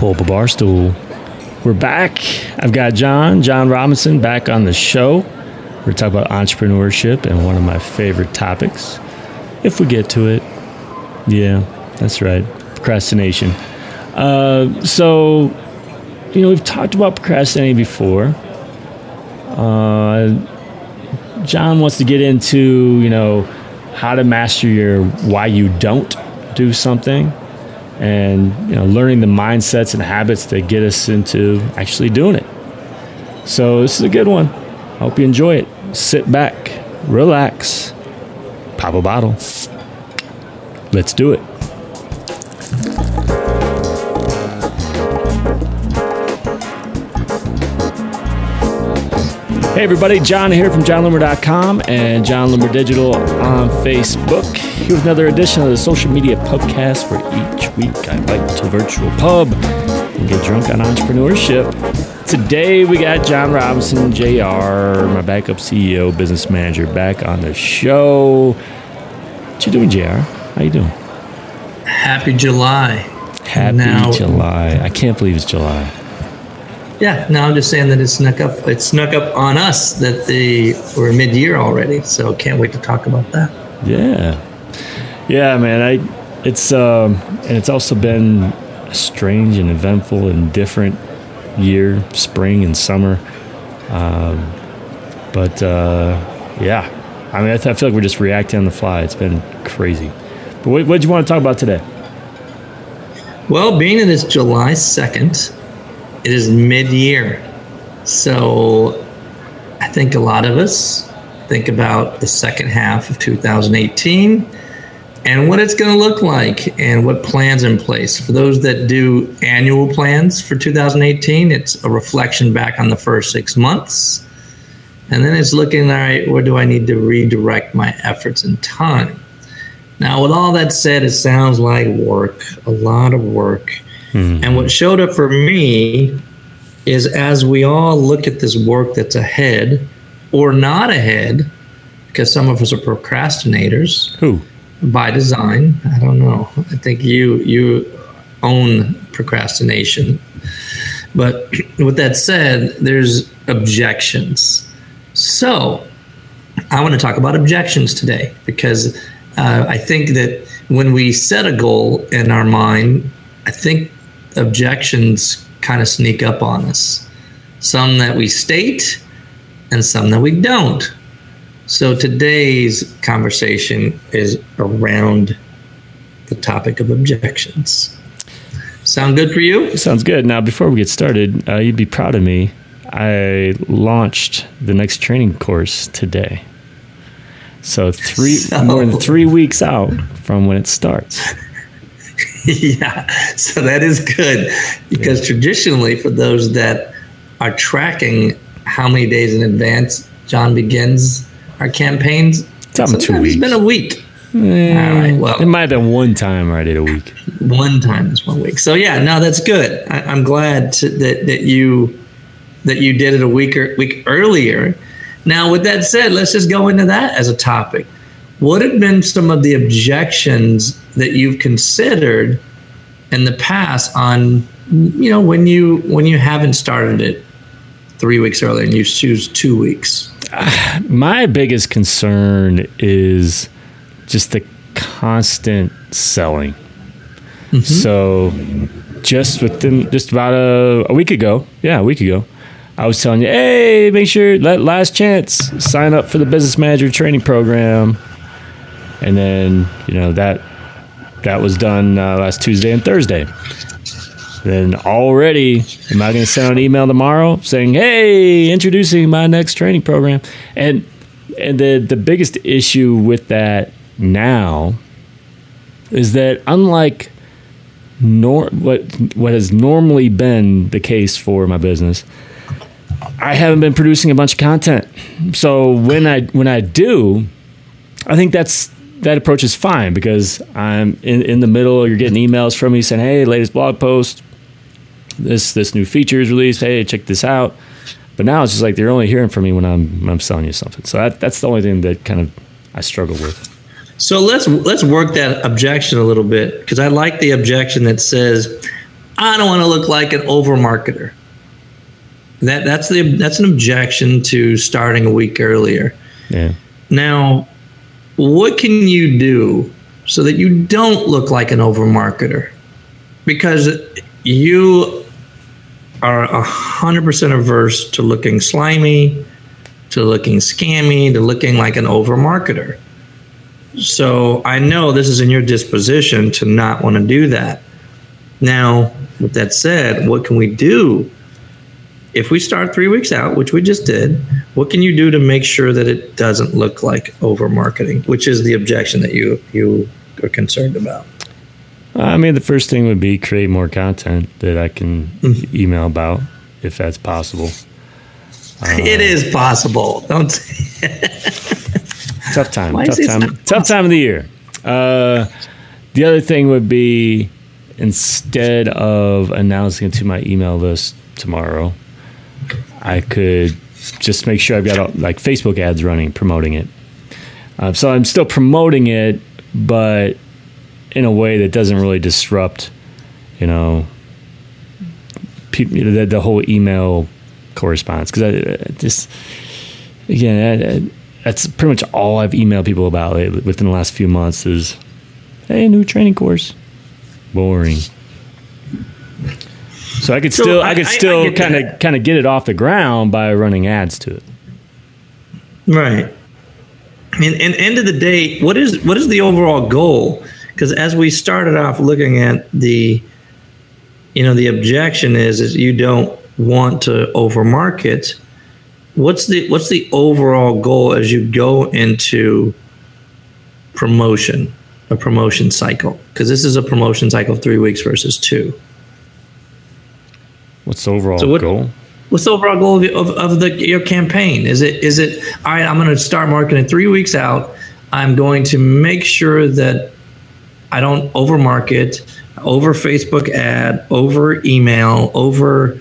pull up a bar stool. We're back. I've got John Robinson back on the show. We're talking about entrepreneurship and one of my favorite topics. If we get to it. Yeah, that's right. Procrastination. So, we've talked about procrastinating before. John wants to get into, how to master your why you don't do something and, learning the mindsets and habits that get us into actually doing it. So this is a good one. I hope you enjoy it. Sit back, relax, pop a bottle. Let's do it. Hey everybody, John here from JonLoomer.com and Jon Loomer Digital on Facebook. Here's another edition of the Social Media Pubcast, where each week I invite you to a virtual pub and get drunk on entrepreneurship. Today we got John Robinson, JR, my backup CEO, business manager, back on the show. What you doing, JR? How you doing? Happy July. Happy July. I can't believe it's July. Yeah, no, I'm just saying that it snuck up on us that we're mid-year already, so can't wait to talk about that. Yeah, man, and it's also been a strange and eventful and different year, spring and summer, but I mean, I feel like we're just reacting on the fly. It's been crazy. But what do you want to talk about today? Well, being that it's July 2nd, it is mid-year, so I think a lot of us think about the second half of 2018 and what it's going to look like and what plans in place. For those that do annual plans for 2018, it's a reflection back on the first 6 months, and then it's looking, all right, where do I need to redirect my efforts and time? Now, with all that said, it sounds like work, a lot of work. Mm-hmm. And what showed up for me is as we all look at this work that's ahead or not ahead, because some of us are procrastinators. Who? By design. I don't know. I think you own procrastination. But with that said, there's objections. So I want to talk about objections today because I think that when we set a goal in our mind, I think objections kind of sneak up on us, some that we state and some that we don't. So today's conversation is around the topic of objections. Sound good for you? Sounds good. Now, before we get started, you'd be proud of me. I launched the next training course today. So more than 3 weeks out from when it starts. Yeah, so that is good because traditionally for those that are tracking how many days in advance John begins our campaigns, sometimes it's been a week. All right, well, it might have been one time I did a week. One time is 1 week. So yeah, no, that's good. I'm glad that you did it a week earlier. Now, with that said, let's just go into that as a topic. What have been some of the objections that you've considered in the past on, when you haven't started it 3 weeks earlier and you choose 2 weeks? My biggest concern is just the constant selling. Mm-hmm. So just about a week ago, I was telling you, hey, make sure, last chance, sign up for the business manager training program. And then, that was done last Tuesday and Thursday. Then already, am I going to send out an email tomorrow saying, hey, introducing my next training program? And the biggest issue with that now is that unlike what has normally been the case for my business, I haven't been producing a bunch of content. So when I do, I think that approach is fine because I'm in the middle. You're getting emails from me saying, hey, latest blog post, this new feature is released. Hey, check this out. But now it's just like they're only hearing from me when I'm selling you something. So that's the only thing that kind of I struggle with. So let's work that objection a little bit because I like the objection that says, I don't want to look like an over-marketer. That's an objection to starting a week earlier. Yeah. Now, what can you do so that you don't look like an over-marketer? Because you are 100% averse to looking slimy, to looking scammy, to looking like an over-marketer. So I know this is in your disposition to not want to do that. Now, with that said, what can we do? If we start 3 weeks out, which we just did, what can you do to make sure that it doesn't look like over-marketing, which is the objection that you are concerned about? I mean, the first thing would be create more content that I can email about, if that's possible. It is possible. Don't say Tough time of the year. The other thing would be, instead of announcing it to my email list tomorrow, I could just make sure I've got like Facebook ads running, promoting it. So I'm still promoting it, but in a way that doesn't really disrupt, the whole email correspondence. Because that's pretty much all I've emailed people about within the last few months is, hey, new training course. Boring. So I could still kind of get it off the ground by running ads to it. Right. And end of the day, what is the overall goal? Because as we started off looking at the objection is you don't want to overmarket. What's the overall goal as you go into promotion? A promotion cycle, because this is a promotion cycle of 3 weeks versus 2. What's the overall goal? What's the overall goal of your campaign? Is it all right? I'm going to start marketing 3 weeks out. I'm going to make sure that I don't over market, over Facebook ad, over email, over.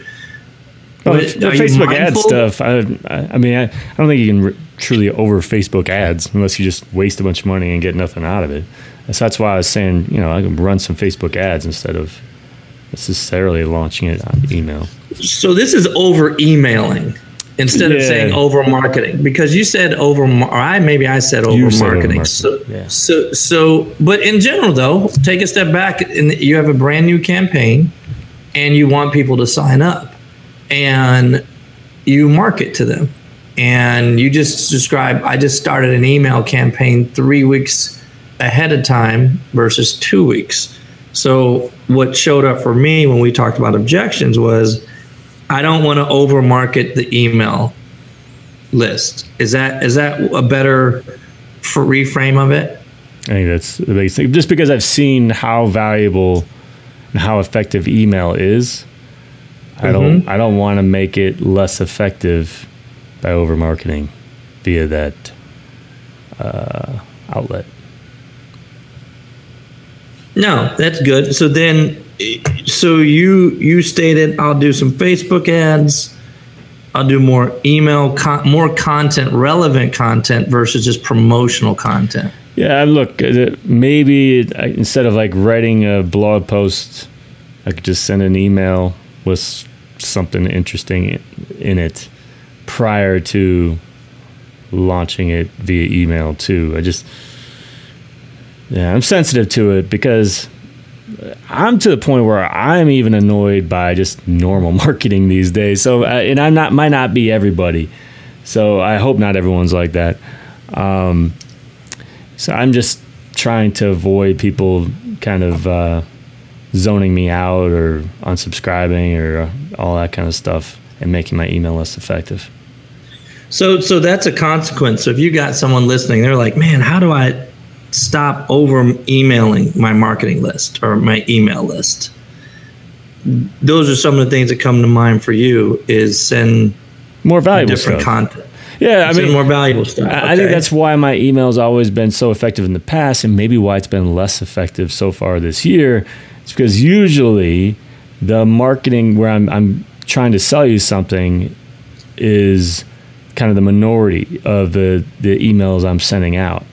Well, the Facebook ad stuff. I don't think you can truly over Facebook ads unless you just waste a bunch of money and get nothing out of it. So that's why I was saying, I can run some Facebook ads instead of necessarily launching it on email. So this is over emailing instead of saying over marketing, because you said over marketing. So, but in general though, take a step back and you have a brand new campaign and you want people to sign up and you market to them. And you just described, I just started an email campaign 3 weeks ahead of time versus 2 weeks. So what showed up for me when we talked about objections was, I don't want to overmarket the email list. Is that a better reframe of it? I think that's the biggest thing. Just because I've seen how valuable and how effective email is, I don't want to make it less effective by over-marketing via that outlet. No, that's good. So then, you stated, I'll do some Facebook ads, I'll do more email, more content, relevant content versus just promotional content. Yeah, look, maybe instead of like writing a blog post, I could just send an email with something interesting in it prior to launching it via email too. I'm sensitive to it because I'm to the point where I'm even annoyed by just normal marketing these days. So, and I'm not, might not be everybody. So I hope not everyone's like that. So I'm just trying to avoid people kind of zoning me out or unsubscribing or all that kind of stuff and making my email less effective. So that's a consequence. So if you got someone listening, they're like, man, how do I stop over emailing my marketing list or my email list? Those are some of the things that come to mind for you is send more valuable different stuff. Content. Yeah, send more valuable stuff. I think that's why my email's always been so effective in the past and maybe why it's been less effective so far this year. It's because usually the marketing where I'm trying to sell you something is kind of the minority of the emails I'm sending out.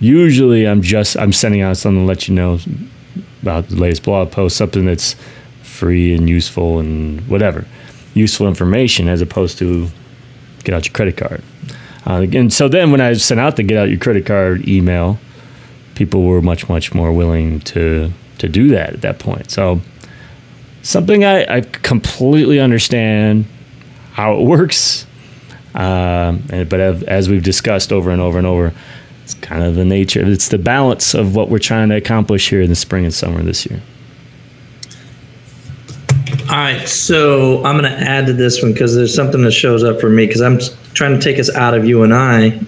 Usually I'm sending out something to let you know about the latest blog post, something that's free and useful and whatever, useful information, as opposed to get out your credit card. And so then when I sent out the get out your credit card email, people were much more willing to do that at that point. So something I completely understand how it works, but as we've discussed over and over and over, it's kind of the nature. It's the balance of what we're trying to accomplish here in the spring and summer this year. All right, so I'm going to add to this one because there's something that shows up for me, because I'm trying to take us out of you and I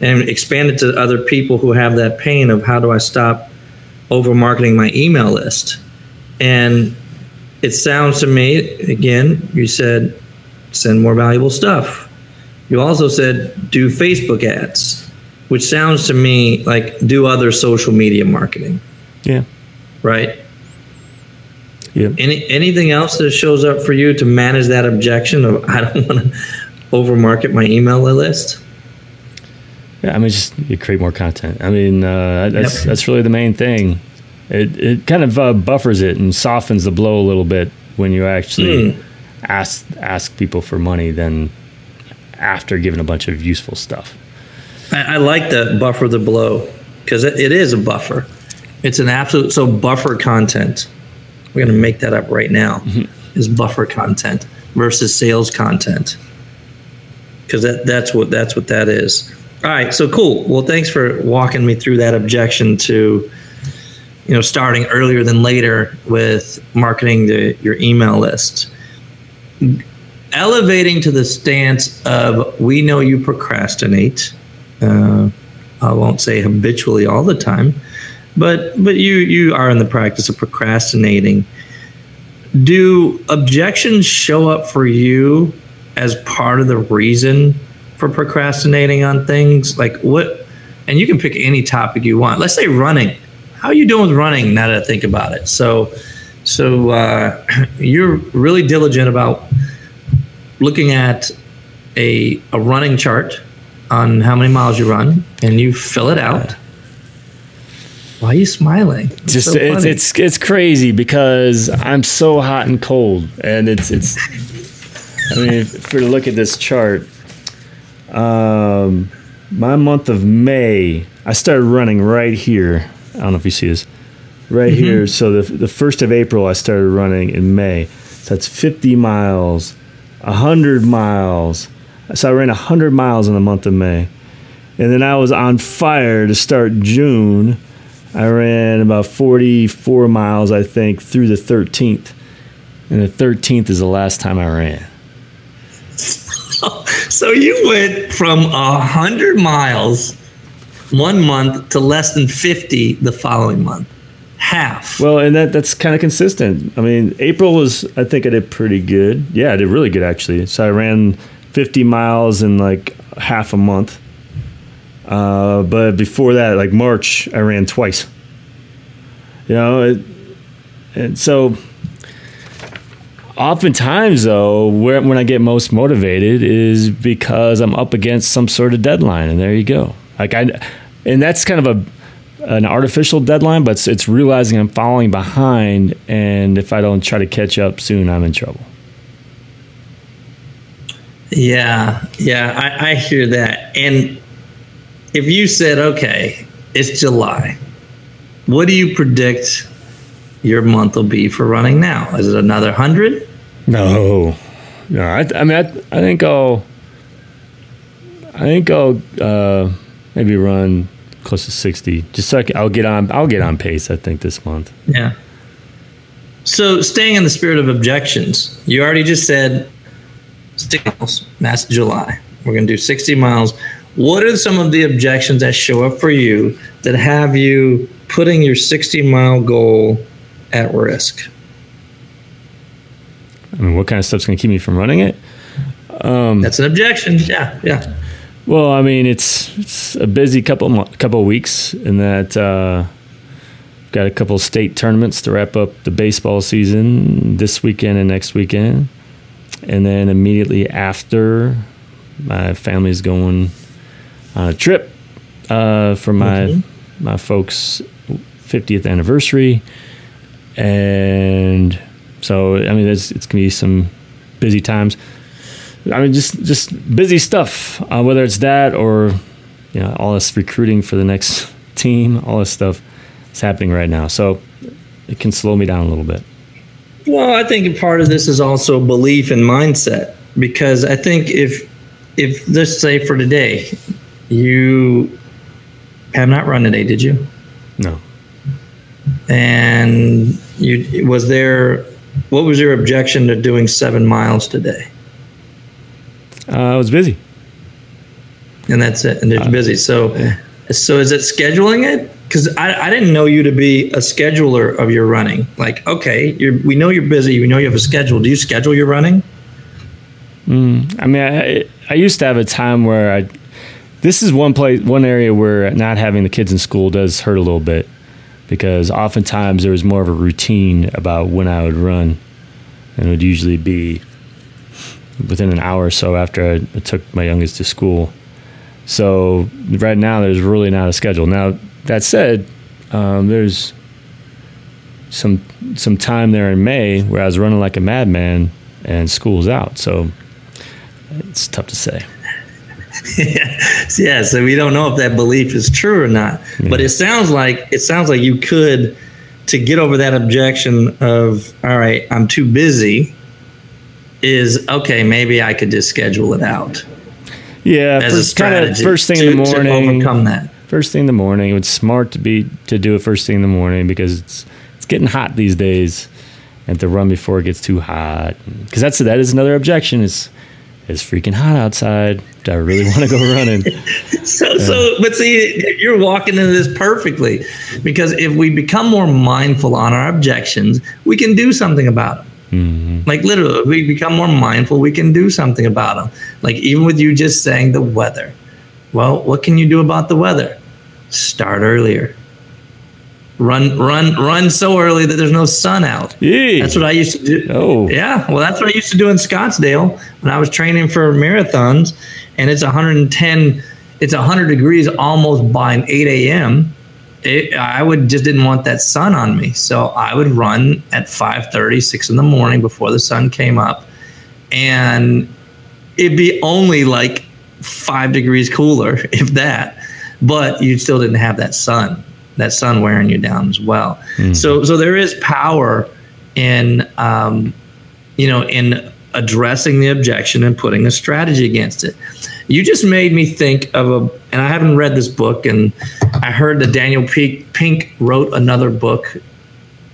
and expand it to other people who have that pain of, how do I stop over-marketing my email list? And it sounds to me, again, you said send more valuable stuff. You also said do Facebook ads, which sounds to me like do other social media marketing. Yeah. Right? Yeah. Anything else that shows up for you to manage that objection of, I don't want to overmarket my email list? Yeah, I mean, just you create more content. I mean, that's really the main thing. It kind of buffers it and softens the blow a little bit when you actually ask people for money than after giving a bunch of useful stuff. I like that, buffer the blow, because it is a buffer. It's an absolute, so buffer content. We're going to make that up right now, is buffer content versus sales content. Because that's what that is. All right, so cool. Well, thanks for walking me through that objection to, you know, starting earlier than later with marketing your email list. Elevating to the stance of, we know you procrastinate. I won't say habitually all the time, but you are in the practice of procrastinating. Do objections show up for you as part of the reason for procrastinating on things? Like what? And you can pick any topic you want. Let's say running. How are you doing with running now that I think about it? So you're really diligent about looking at a running chart on how many miles you run, and you fill it out. Why are you smiling? It's just so it's crazy because I'm so hot and cold, and it's. I mean, if we look at this chart, my month of May, I started running right here. I don't know if you see this, right here. So the 1st of April, I started running in May. So that's 50 miles, 100 miles. So I ran 100 miles in the month of May. And then I was on fire to start June. I ran about 44 miles, I think, through the 13th. And the 13th is the last time I ran. So you went from 100 miles one month to less than 50 the following month. Half. Well, and that's kind of consistent. I mean, April was, I think I did pretty good. Yeah, I did really good, actually. So I ran 50 miles in like half a month. But before that, like March, I ran twice. You know, and so oftentimes, though, when I get most motivated is because I'm up against some sort of deadline, and there you go. Like and that's kind of an artificial deadline, but it's realizing I'm falling behind, and if I don't try to catch up soon, I'm in trouble. Yeah, I hear that. And if you said, okay, it's July, what do you predict your month will be for running now? Is it another 100? No. I think I'll maybe run close to 60. Just so I'll get on pace, I think, this month. Yeah. So staying in the spirit of objections, you already just said 60 miles. That's July. We're going to do 60 miles. What are some of the objections that show up for you that have you putting your 60-mile goal at risk? I mean, what kind of stuff's going to keep me from running it? That's an objection. Yeah. Well, I mean, it's a busy couple weeks in that got a couple state tournaments to wrap up the baseball season this weekend and next weekend. And then immediately after, my family's going on a trip for my folks' 50th anniversary. And So, I mean, it's going to be some busy times. I mean, just busy stuff, whether it's that or, you know, all this recruiting for the next team, all this stuff is happening right now. So it can slow me down a little bit. Well, I think part of this is also belief and mindset, because I think if let's say for today, you have not run today, did you? No. And what was your objection to doing 7 miles today? I was busy. And that's it. And it's busy. So is it scheduling it? Because I didn't know you to be a scheduler of your running. Like, okay, we know you're busy. We know you have a schedule. Do you schedule your running? I mean, I used to have a time where this is one area where not having the kids in school does hurt a little bit, because oftentimes there was more of a routine about when I would run, and it would usually be within an hour or so after I took my youngest to school. So right now there's really not a schedule. Now, that said, there's some time there in May where I was running like a madman and school's out. So it's tough to say. Yeah, so we don't know if that belief is true or not. Yeah. But it sounds like you could, to get over that objection of, all right, I'm too busy, is, okay, maybe I could just schedule it out. Yeah, as a strategy, kind of first thing in the morning. To overcome that. First thing in the morning. It's smart to do it first thing in the morning, because it's getting hot these days, and to run before it gets too hot. Because that is another objection. It's freaking hot outside. Do I really want to go running? But see, you're walking into this perfectly, because if we become more mindful on our objections, we can do something about them. Mm-hmm. Like literally, if we become more mindful, we can do something about them. Like even with you just saying the weather. Well, what can you do about the weather? Start earlier. Run so early that there's no sun out. Yee. That's what I used to do. Oh. Yeah, well, that's what I used to do in Scottsdale when I was training for marathons, and it's 100 degrees almost by 8 a.m. I didn't want that sun on me, so I would run at 5:30, 6 in the morning before the sun came up, and it'd be only like 5 degrees cooler, if that, but you still didn't have that sun wearing you down as well. Mm-hmm. So there is power in, in addressing the objection and putting a strategy against it. You just made me think of and I haven't read this book, and I heard that Daniel Pink wrote another book,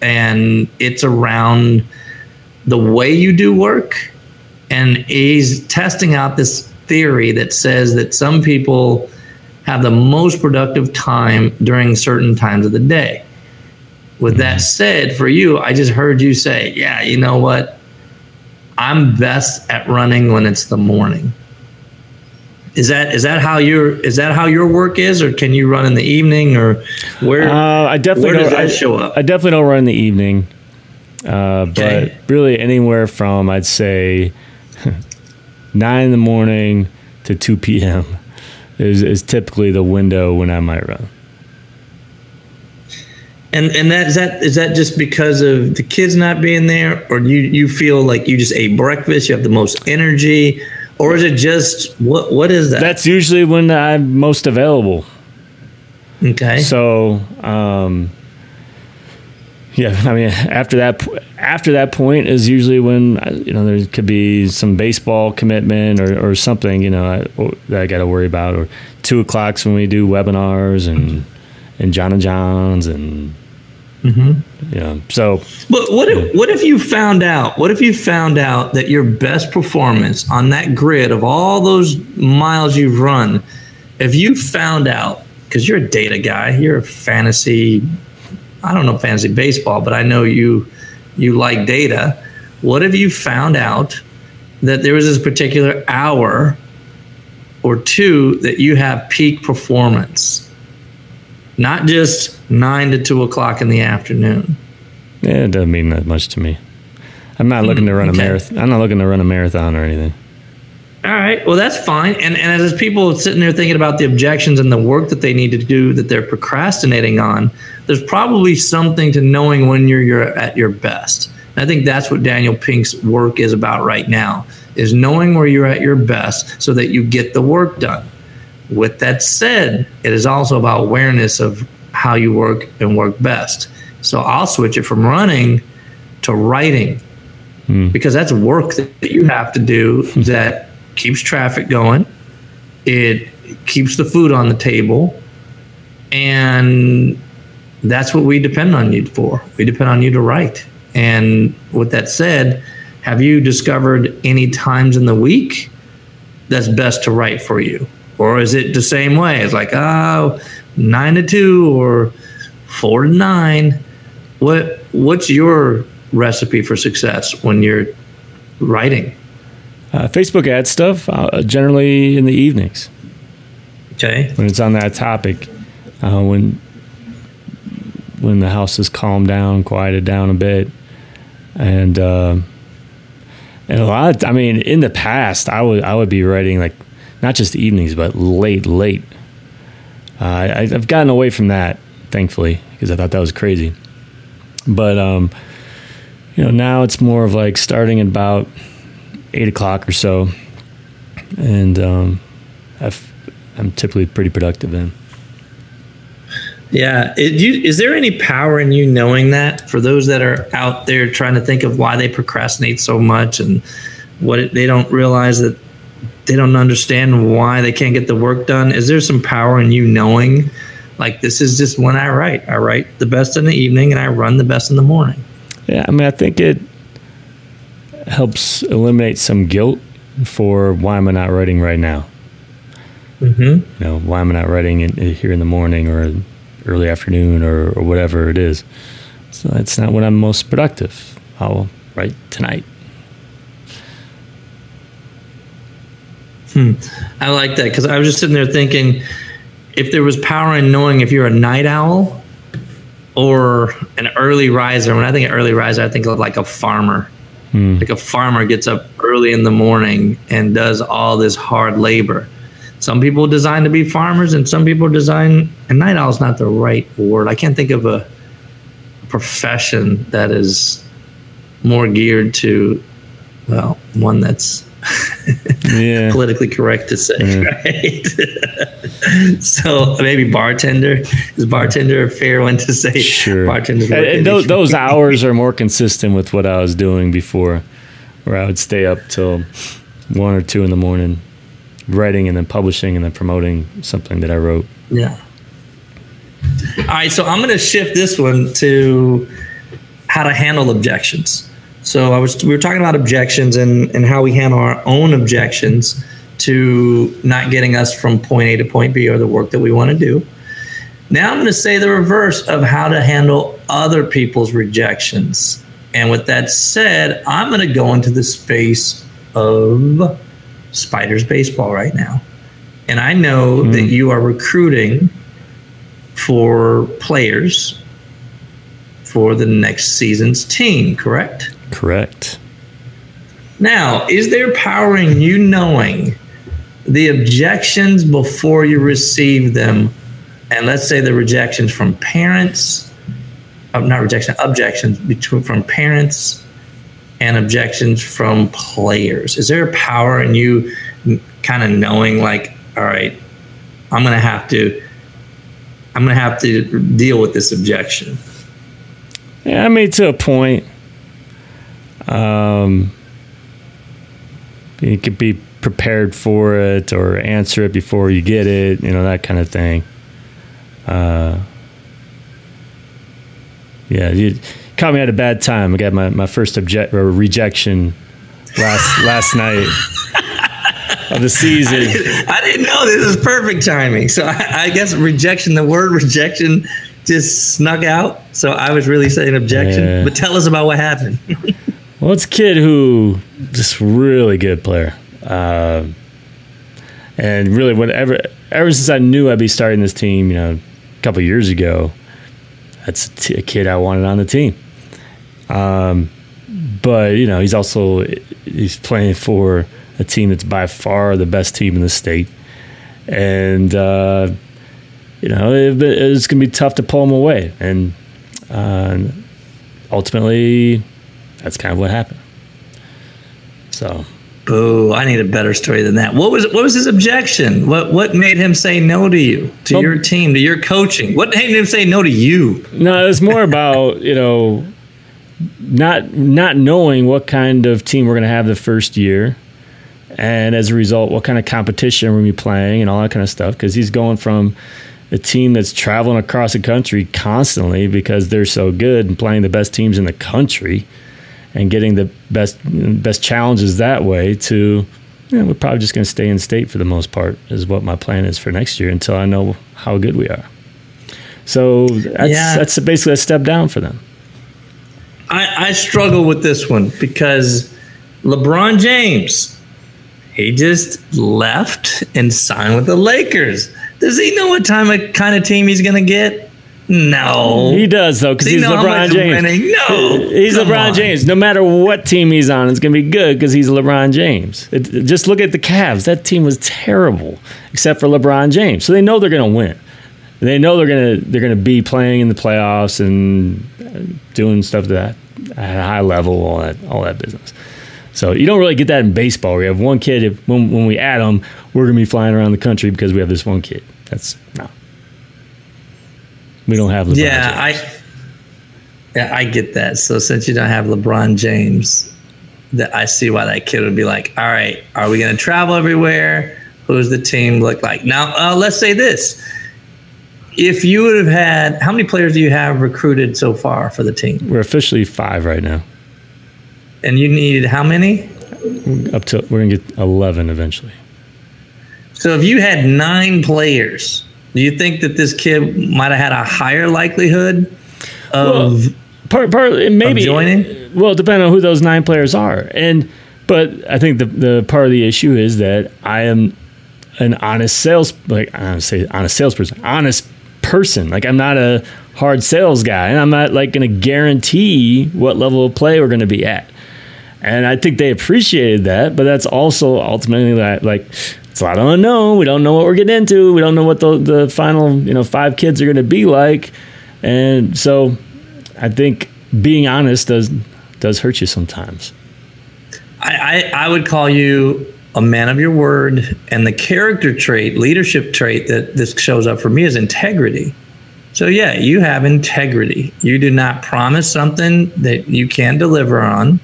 and it's around the way you do work. And he's testing out this theory that says that some people have the most productive time during certain times of the day. With that said, for you, I just heard you say, yeah, you know what? I'm best at running when it's the morning. Is that how your work is, or can you run in the evening, or where? I definitely don't run in the evening, okay. But really anywhere from, I'd say 9 in the morning to 2 p.m. is typically the window when I might run. And is that just because of the kids not being there, or you feel like you just ate breakfast, you have the most energy, or is it just what is that? That's usually when I'm most available. Okay. So, I mean, after that point is usually when there could be some baseball commitment or something that I got to worry about, or 2 o'clock's when we do webinars and John & John's and. Mm-hmm. Yeah. So, but what if you found out that your best performance on that grid of all those miles you've run, if you found out, because you're a data guy, you're a fantasy, I don't know fantasy baseball, but I know you like data. What if you found out that there was this particular hour or two that you have peak performance? Not just 9 to 2 o'clock in the afternoon. Yeah, it doesn't mean that much to me. I'm not looking to run a marathon. I'm not looking to run a marathon or anything. All right. Well, that's fine. And as people sitting there thinking about the objections and the work that they need to do that they're procrastinating on, there's probably something to knowing when you're at your best. I think that's what Daniel Pink's work is about right now, is knowing where you're at your best so that you get the work done. With that said, it is also about awareness of how you work and work best. So I'll switch it from running to writing, because that's work that you have to do that keeps traffic going. It keeps the food on the table. And that's what we depend on you for. We depend on you to write. And with that said, have you discovered any times in the week that's best to write for you? Or is it the same way? It's like, oh, 9 to 2 or 4 to 9. What's your recipe for success when you're writing? Facebook ad stuff, generally in the evenings. Okay. When it's on that topic, when the house is calmed down, quieted down a bit, and a lot of, I mean, in the past, I would be writing like not just evenings, but late. I've gotten away from that, thankfully, because I thought that was crazy. But now it's more of like starting at about 8 o'clock or so, and I'm typically pretty productive then. Yeah. Is there any power in you knowing that, for those that are out there trying to think of why they procrastinate so much and they don't realize that they don't understand why they can't get the work done? Is there some power in you knowing, like, this is just when I write? I write the best in the evening and I run the best in the morning. Yeah. I mean, I think it helps eliminate some guilt for why am I not writing right now? Mm-hmm. Why am I not writing here in the morning or early afternoon or whatever it is? So that's not when I'm most productive. I'll write tonight. I like that, because I was just sitting there thinking, if there was power in knowing if you're a night owl or an early riser. When I think of early riser, I think of like a farmer. Like a farmer gets up early in the morning and does all this hard labor. Some people are designed to be farmers, and some people are designed, and night owl is not the right word. I can't think of a profession that is more geared to, well, one that's politically correct to say, right? So maybe bartender. Is bartender a fair one to say? Sure. And those hours are more consistent with what I was doing before, where I would stay up till 1 or 2 in the morning, writing and then publishing and then promoting something that I wrote. Yeah. All right. So I'm going to shift this one to how to handle objections. So we were talking about objections and how we handle our own objections to not getting us from point A to point B or the work that we want to do. Now I'm going to say the reverse of how to handle other people's rejections. And with that said, I'm going to go into the space of Spiders baseball right now. And I know that you are recruiting for players for the next season's team, correct? Correct. Now, is there power in you knowing the objections before you receive them? And let's say the rejections from parents, objections from parents, and objections from players. Is there a power in you kind of knowing, like, all right, I'm gonna have to deal with this objection? Yeah, I mean, to a point. You could be prepared for it or answer it before you get it, that kind of thing. Yeah, you caught me at a bad time. I got my first rejection last night of the season. I didn't know this was perfect timing. So I guess the word rejection just snuck out. So I was really saying objection. Yeah. But tell us about what happened. Well, it's a kid who just really good player. And really ever since I knew I'd be starting this team, a couple of years ago, that's a kid I wanted on the team. But, he's playing for a team that's by far the best team in the state. And, it's going to be tough to pull him away. And ultimately, that's kind of what happened. So, oh, I need a better story than that. What was his objection? What made him say no to you, to your team, to your coaching? What made him say no to you? No, it's more about not knowing what kind of team we're going to have the first year, and as a result, what kind of competition we're going to be playing and all that kind of stuff. Because he's going from a team that's traveling across the country constantly because they're so good and playing the best teams in the country and getting the best challenges that way to, we're probably just going to stay in state for the most part is what my plan is for next year until I know how good we are. So that's basically a step down for them. I struggle with this one because LeBron James, he just left and signed with the Lakers. Does he know what kind of team he's going to get? No. He does, though, because he's LeBron James. No. He's LeBron James. No matter what team he's on, it's going to be good because he's LeBron James. Just look at the Cavs. That team was terrible, except for LeBron James. So they know they're going to win. They know they're going to be playing in the playoffs and doing stuff that at a high level, all that business. So you don't really get that in baseball. We have one kid. When we add them, we're going to be flying around the country because we have this one kid. That's no. We don't have LeBron James. I get that. So since you don't have LeBron James, that I see why that kid would be like, all right, are we going to travel everywhere? Who's the team look like? Now, let's say this. If you would have had, how many players do you have recruited so far for the team? We're officially 5 right now. And you needed how many? We're going to get 11 eventually. So if you had 9 players, do you think that this kid might have had a higher likelihood of of joining? Well, depending on who those 9 players are. But I think the part of the issue is that I am an honest person. Like, I'm not a hard sales guy, and I'm not going to guarantee what level of play we're going to be at. And I think they appreciated that, but that's also ultimately it's a lot of unknown. We don't know what we're getting into. We don't know what the final 5 kids are going to be like, and so I think being honest does hurt you sometimes. I would call you a man of your word, and the character trait, leadership trait that this shows up for me is integrity. So yeah, you have integrity. You do not promise something that you can't deliver on.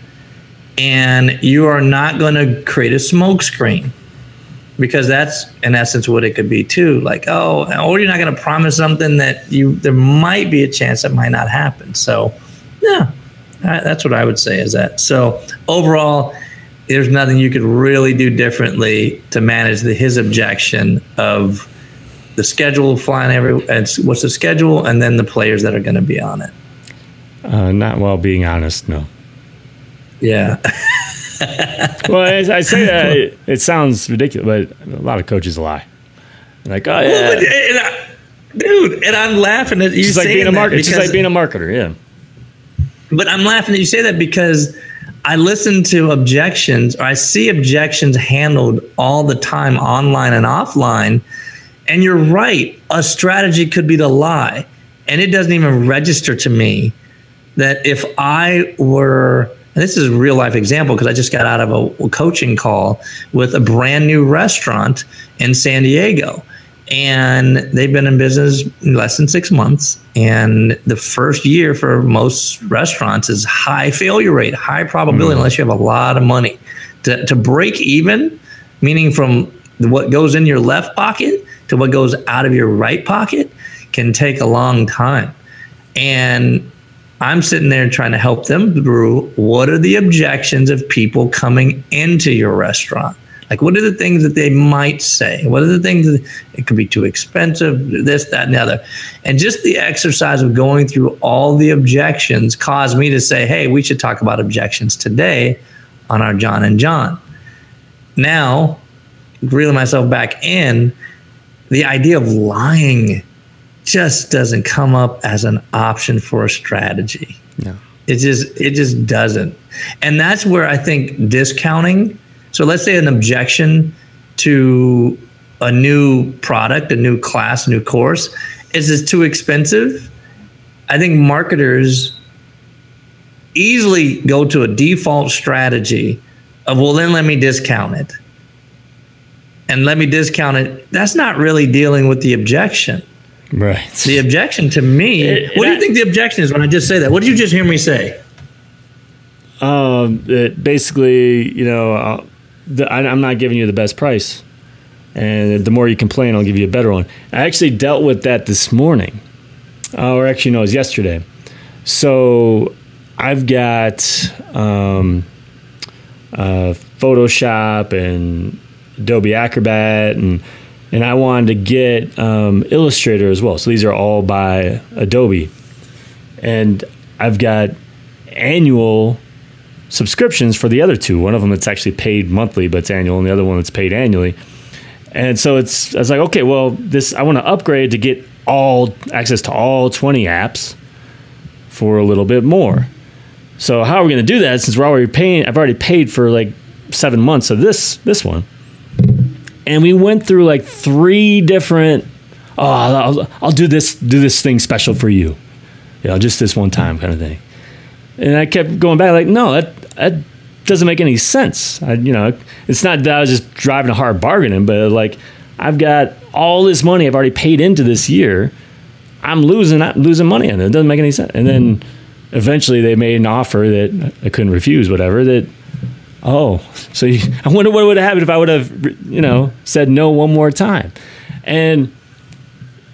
And you are not going to create a smokescreen, because that's in essence what it could be too. Like, or you're not going to promise something that there might be a chance that might not happen. So, yeah, that's what I would say is that. So overall, there's nothing you could really do differently to manage his objection of the schedule flying what's the schedule, and then the players that are going to be on it. Not while being honest, no. Yeah. Well, I say that it sounds ridiculous, but a lot of coaches lie. Like, oh yeah, well, and I'm laughing at you saying that. It's just like being a marketer, yeah. But I'm laughing that you say that because I listen to objections, or I see objections handled all the time, online and offline. And you're right, a strategy could be to lie, and it doesn't even register to me that if I were. And this is a real life example because I just got out of a coaching call with a brand new restaurant in San Diego. And they've been in business less than 6 months. And the first year for most restaurants is high failure rate, high probability, unless you have a lot of money. To break even, meaning from what goes in your left pocket to what goes out of your right pocket, can take a long time. And I'm sitting there trying to help them through what are the objections of people coming into your restaurant. Like, what are the things that they might say? What are the things that it could be too expensive, this, that, and the other. And just the exercise of going through all the objections caused me to say, hey, we should talk about objections today on our John and John. Now, reeling myself back in, the idea of lying just doesn't come up as an option for a strategy. No. It just doesn't. And that's where I think discounting. So let's say an objection to a new product, a new class, new course, is too expensive. I think marketers easily go to a default strategy of, well, then let me discount it. And let me discount it. That's not really dealing with the objection. Right. The objection to me, do you think the objection is when I just say that? What did you just hear me say? Basically, you know, I'm not giving you the best price. And the more you complain, I'll give you a better one. I actually dealt with that this morning. It was yesterday. So I've got Photoshop and Adobe Acrobat, and I wanted to get Illustrator as well. So these are all by Adobe. And I've got annual subscriptions for the other two. One of them that's actually paid monthly, but it's annual, and the other one that's paid annually. And so I was like, okay, well, I want to upgrade to get all access to all 20 apps for a little bit more. So how are we going to do that since we're already paying? I've already paid for like 7 months of this one. And we went through like three different, I'll do this thing special for you. You know, just this one time kind of thing. And I kept going back like, no, that doesn't make any sense. It's not that I was just driving a hard bargain, but like I've got all this money I've already paid into this year. I'm losing money on it. It doesn't make any sense. And then eventually they made an offer that I couldn't refuse, whatever, that, I wonder what would have happened if I would have, said no one more time. And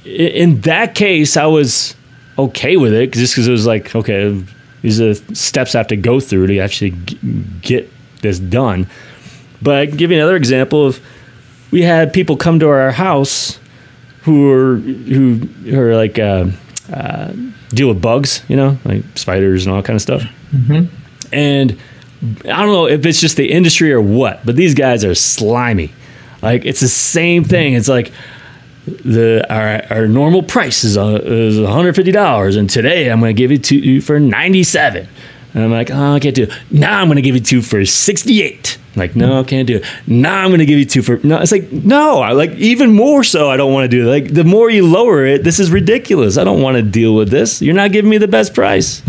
in that case, I was okay with it just because it was like, okay, these are the steps I have to go through to actually get this done. But I can give you another example of we had people come to our house who are like deal with bugs, like spiders and all kind of stuff. Mm-hmm. And I don't know if it's just the industry or what, but these guys are slimy. Like, it's the same thing. It's like our normal price is $150, and today I'm going to give it to you for $97. And I'm like, I can't do it. Now I'm going to give it to you for $68. Like, no, I can't do it. Now I'm going to give it to you for... No, it's like, no, I like even more so I don't want to do it. Like, the more you lower it, this is ridiculous. I don't want to deal with this. You're not giving me the best price.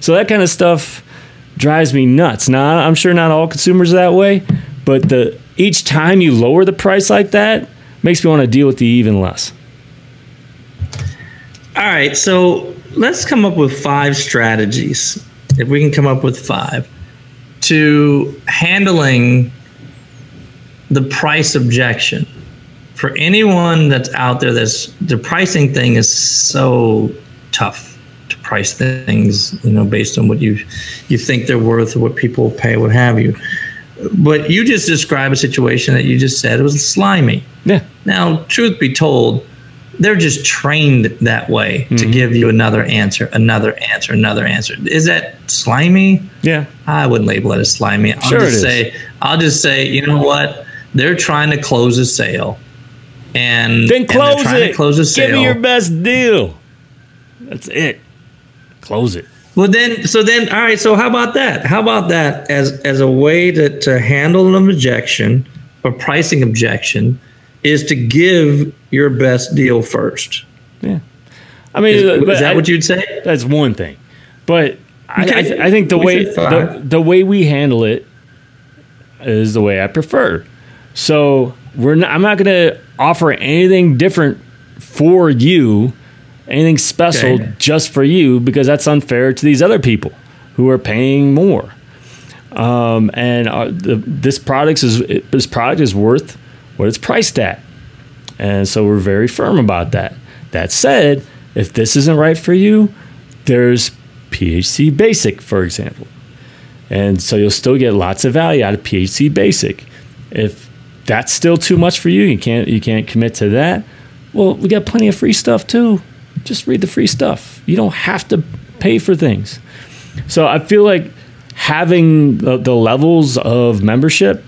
So that kind of stuff drives me nuts. Now, I'm sure not all consumers are that way, but each time you lower the price like that, makes me want to deal with the even less. All right, so let's come up with 5 strategies, if we can come up with 5, to handling the price objection. For anyone that's out there, the pricing thing is so tough. Price things, based on what you think they're worth or what people pay, what have you. But you just described a situation that you just said it was slimy. Yeah. Now, truth be told, they're just trained that way to give you another answer. Is that slimy? Yeah. I wouldn't label it as slimy. I'll just say, you know what? They're trying to close a sale. Close a sale. Give me your best deal. That's it. Close it. Well, then, all right, so how about that? How about that as a way to handle an objection or pricing objection is to give your best deal first. Yeah. I mean, is that what you'd say? That's one thing. But okay. I think the way we handle it is the way I prefer. So I'm not going to offer anything different for you. Anything special just for you, because that's unfair to these other people who are paying more. This product is worth what it's priced at. And so we're very firm about that. That said, if this isn't right for you, there's PHC Basic, for example. And so you'll still get lots of value out of PHC Basic. If that's still too much for you, you can't commit to that. Well, we got plenty of free stuff too. Just read the free stuff. You don't have to pay for things. So I feel like having the levels of membership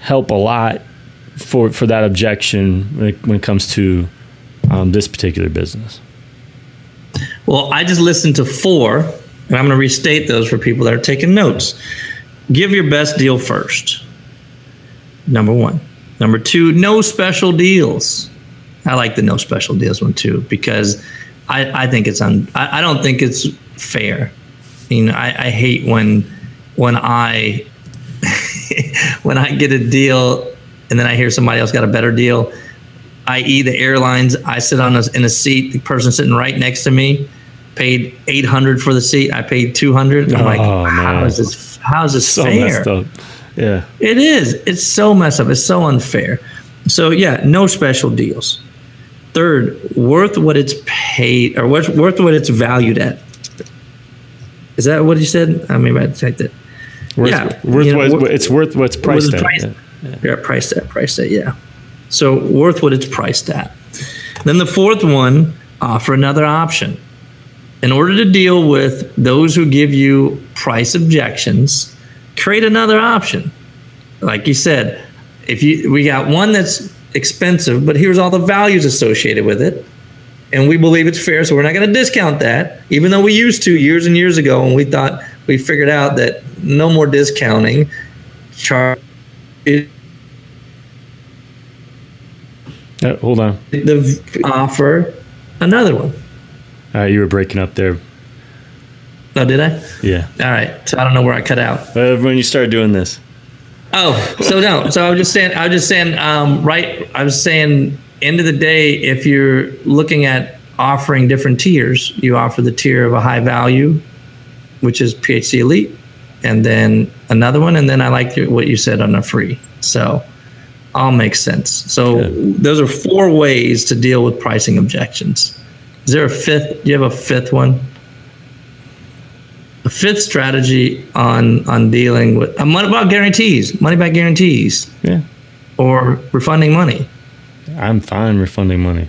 help a lot for that objection when it comes to this particular business. Well, I just listened to 4, and I'm going to restate those for people that are taking notes. Give your best deal first, number 1. Number 2, no special deals. I like the no special deals one too, because I don't think it's fair. You know, I hate when I when I get a deal and then I hear somebody else got a better deal, i.e. the airlines. I sit on in a seat. The person sitting right next to me paid $800 for the seat. I paid $200. I'm like, how is this so fair? Messed up. Yeah, it is. It's so messed up. It's so unfair. So yeah, no special deals. Third, worth what it's paid or worth what it's valued at. Is that what you said? I mean, I typed it. It's worth what it's priced at. Priced at. Yeah. So worth what it's priced at. Then the fourth one, offer another option. In order to deal with those who give you price objections, create another option. Like you said, we got one that's expensive, but here's all the values associated with it, and we believe it's fair, so we're not going to discount that, even though we used to years and years ago when we thought we figured out that no more discounting. Hold on. Offer another one. All right, you were breaking up there. Oh, did I? Yeah. All right, so I don't know where I cut out. When you started doing this. Oh, so no. So I was just saying. Right. I was saying, end of the day, if you're looking at offering different tiers, you offer the tier of a high value, which is PHC Elite, and then another one, and then I like what you said on a free. So, all makes sense. So Those are four ways to deal with pricing objections. Is there a fifth? Do you have a fifth one? A fifth strategy on dealing with money back guarantees, yeah, or refunding money. I'm fine refunding money.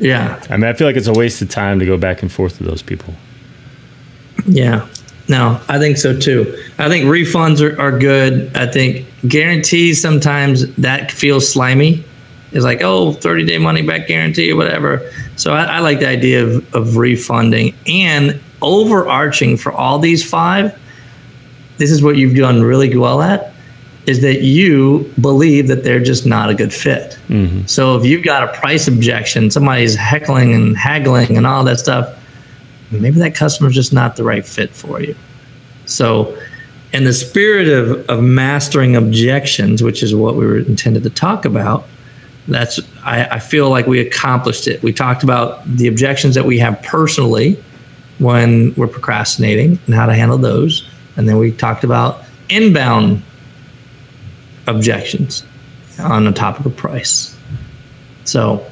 Yeah, I mean, I feel like it's a waste of time to go back and forth with those people. Yeah, no, I think so too. I think refunds are good. I think guarantees sometimes that feels slimy. It's like 30-day money back guarantee or whatever. So I like the idea of refunding and. Overarching for all these five, this is what you've done really well at, is that you believe that they're just not a good fit. Mm-hmm. So if you've got a price objection, somebody's heckling and haggling and all that stuff, maybe that customer's just not the right fit for you. So in the spirit of mastering objections, which is what we were intended to talk about, that's I feel like we accomplished it. We talked about the objections that we have personally when we're procrastinating and how to handle those. And then we talked about inbound objections on the topic of price. So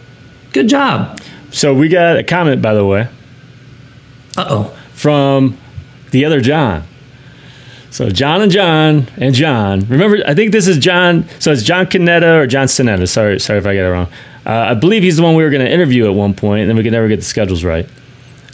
good job. So we got a comment, by the way, from the other John. So John. Remember, I think this is John. So it's John Cinnetta or John Cinnetta. Sorry if I got it wrong. I believe he's the one we were going to interview at one point, and then we could never get the schedules right.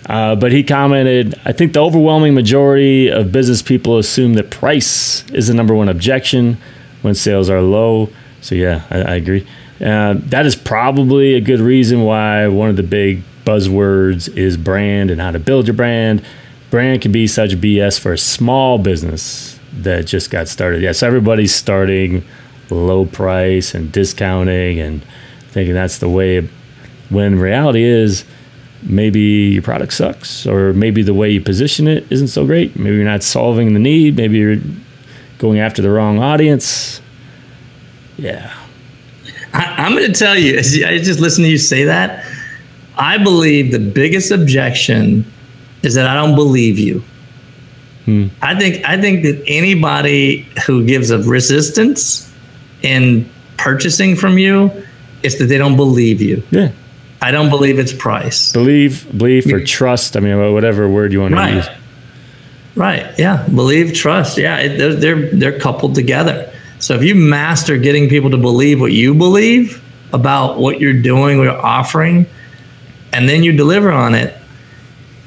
But he commented, I think the overwhelming majority of business people assume that price is the number one objection when sales are low. So, yeah, I agree. That is probably a good reason why one of the big buzzwords is brand and how to build your brand. Brand can be such BS for a small business that just got started. Yeah, so everybody's starting low price and discounting and thinking that's the way, when reality is, maybe your product sucks, or maybe the way you position it isn't so great. Maybe you're not solving the need. Maybe you're going after the wrong audience. Yeah. I'm going to tell you, I just listened to you say that. I believe the biggest objection is that I don't believe you. I think that anybody who gives a resistance in purchasing from you is that they don't believe you. Yeah. I don't believe it's price. Believe or trust. I mean, whatever word you want to use. Right. Yeah. Believe, trust. Yeah. They're coupled together. So if you master getting people to believe what you believe about what you're doing, what you're offering, and then you deliver on it,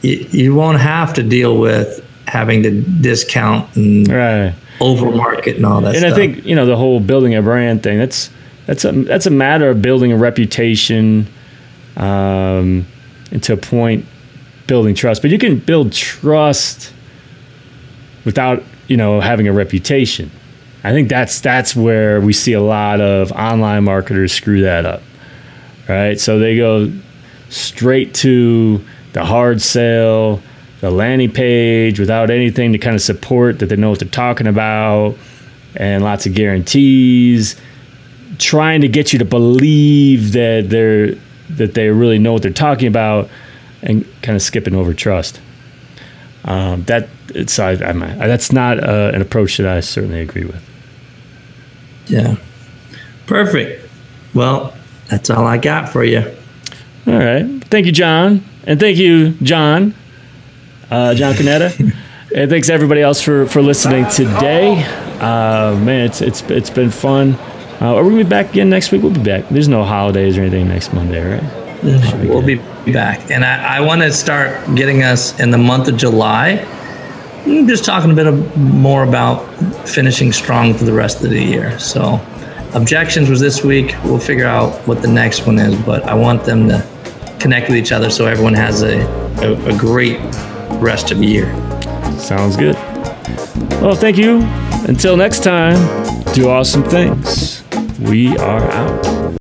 you won't have to deal with having to discount and overmarket and all that stuff. And I think, you know, the whole building a brand thing, that's a matter of building a reputation. And to a point, building trust. But you can build trust without, you know, having a reputation. I think that's where we see a lot of online marketers screw that up, right? So they go straight to the hard sell, a landing page without anything to kind of support that they know what they're talking about, and lots of guarantees, trying to get you to believe that they really know what they're talking about, and kind of skipping over trust. That's not an approach that I certainly agree with. Yeah. Perfect. Well, that's all I got for you. All right. Thank you, John. And thank you, John Cinnetta. And thanks everybody else for listening today. Man, it's been fun. Are we going to be back again next week? We'll be back. There's no holidays or anything next Monday, right? We'll be back. And I want to start getting us in the month of July. I'm just talking a bit more about finishing strong for the rest of the year. So objections was this week. We'll figure out what the next one is, but I want them to connect with each other so everyone has a great rest of the year. Sounds good. Well, thank you. Until next time, do awesome things. We are out.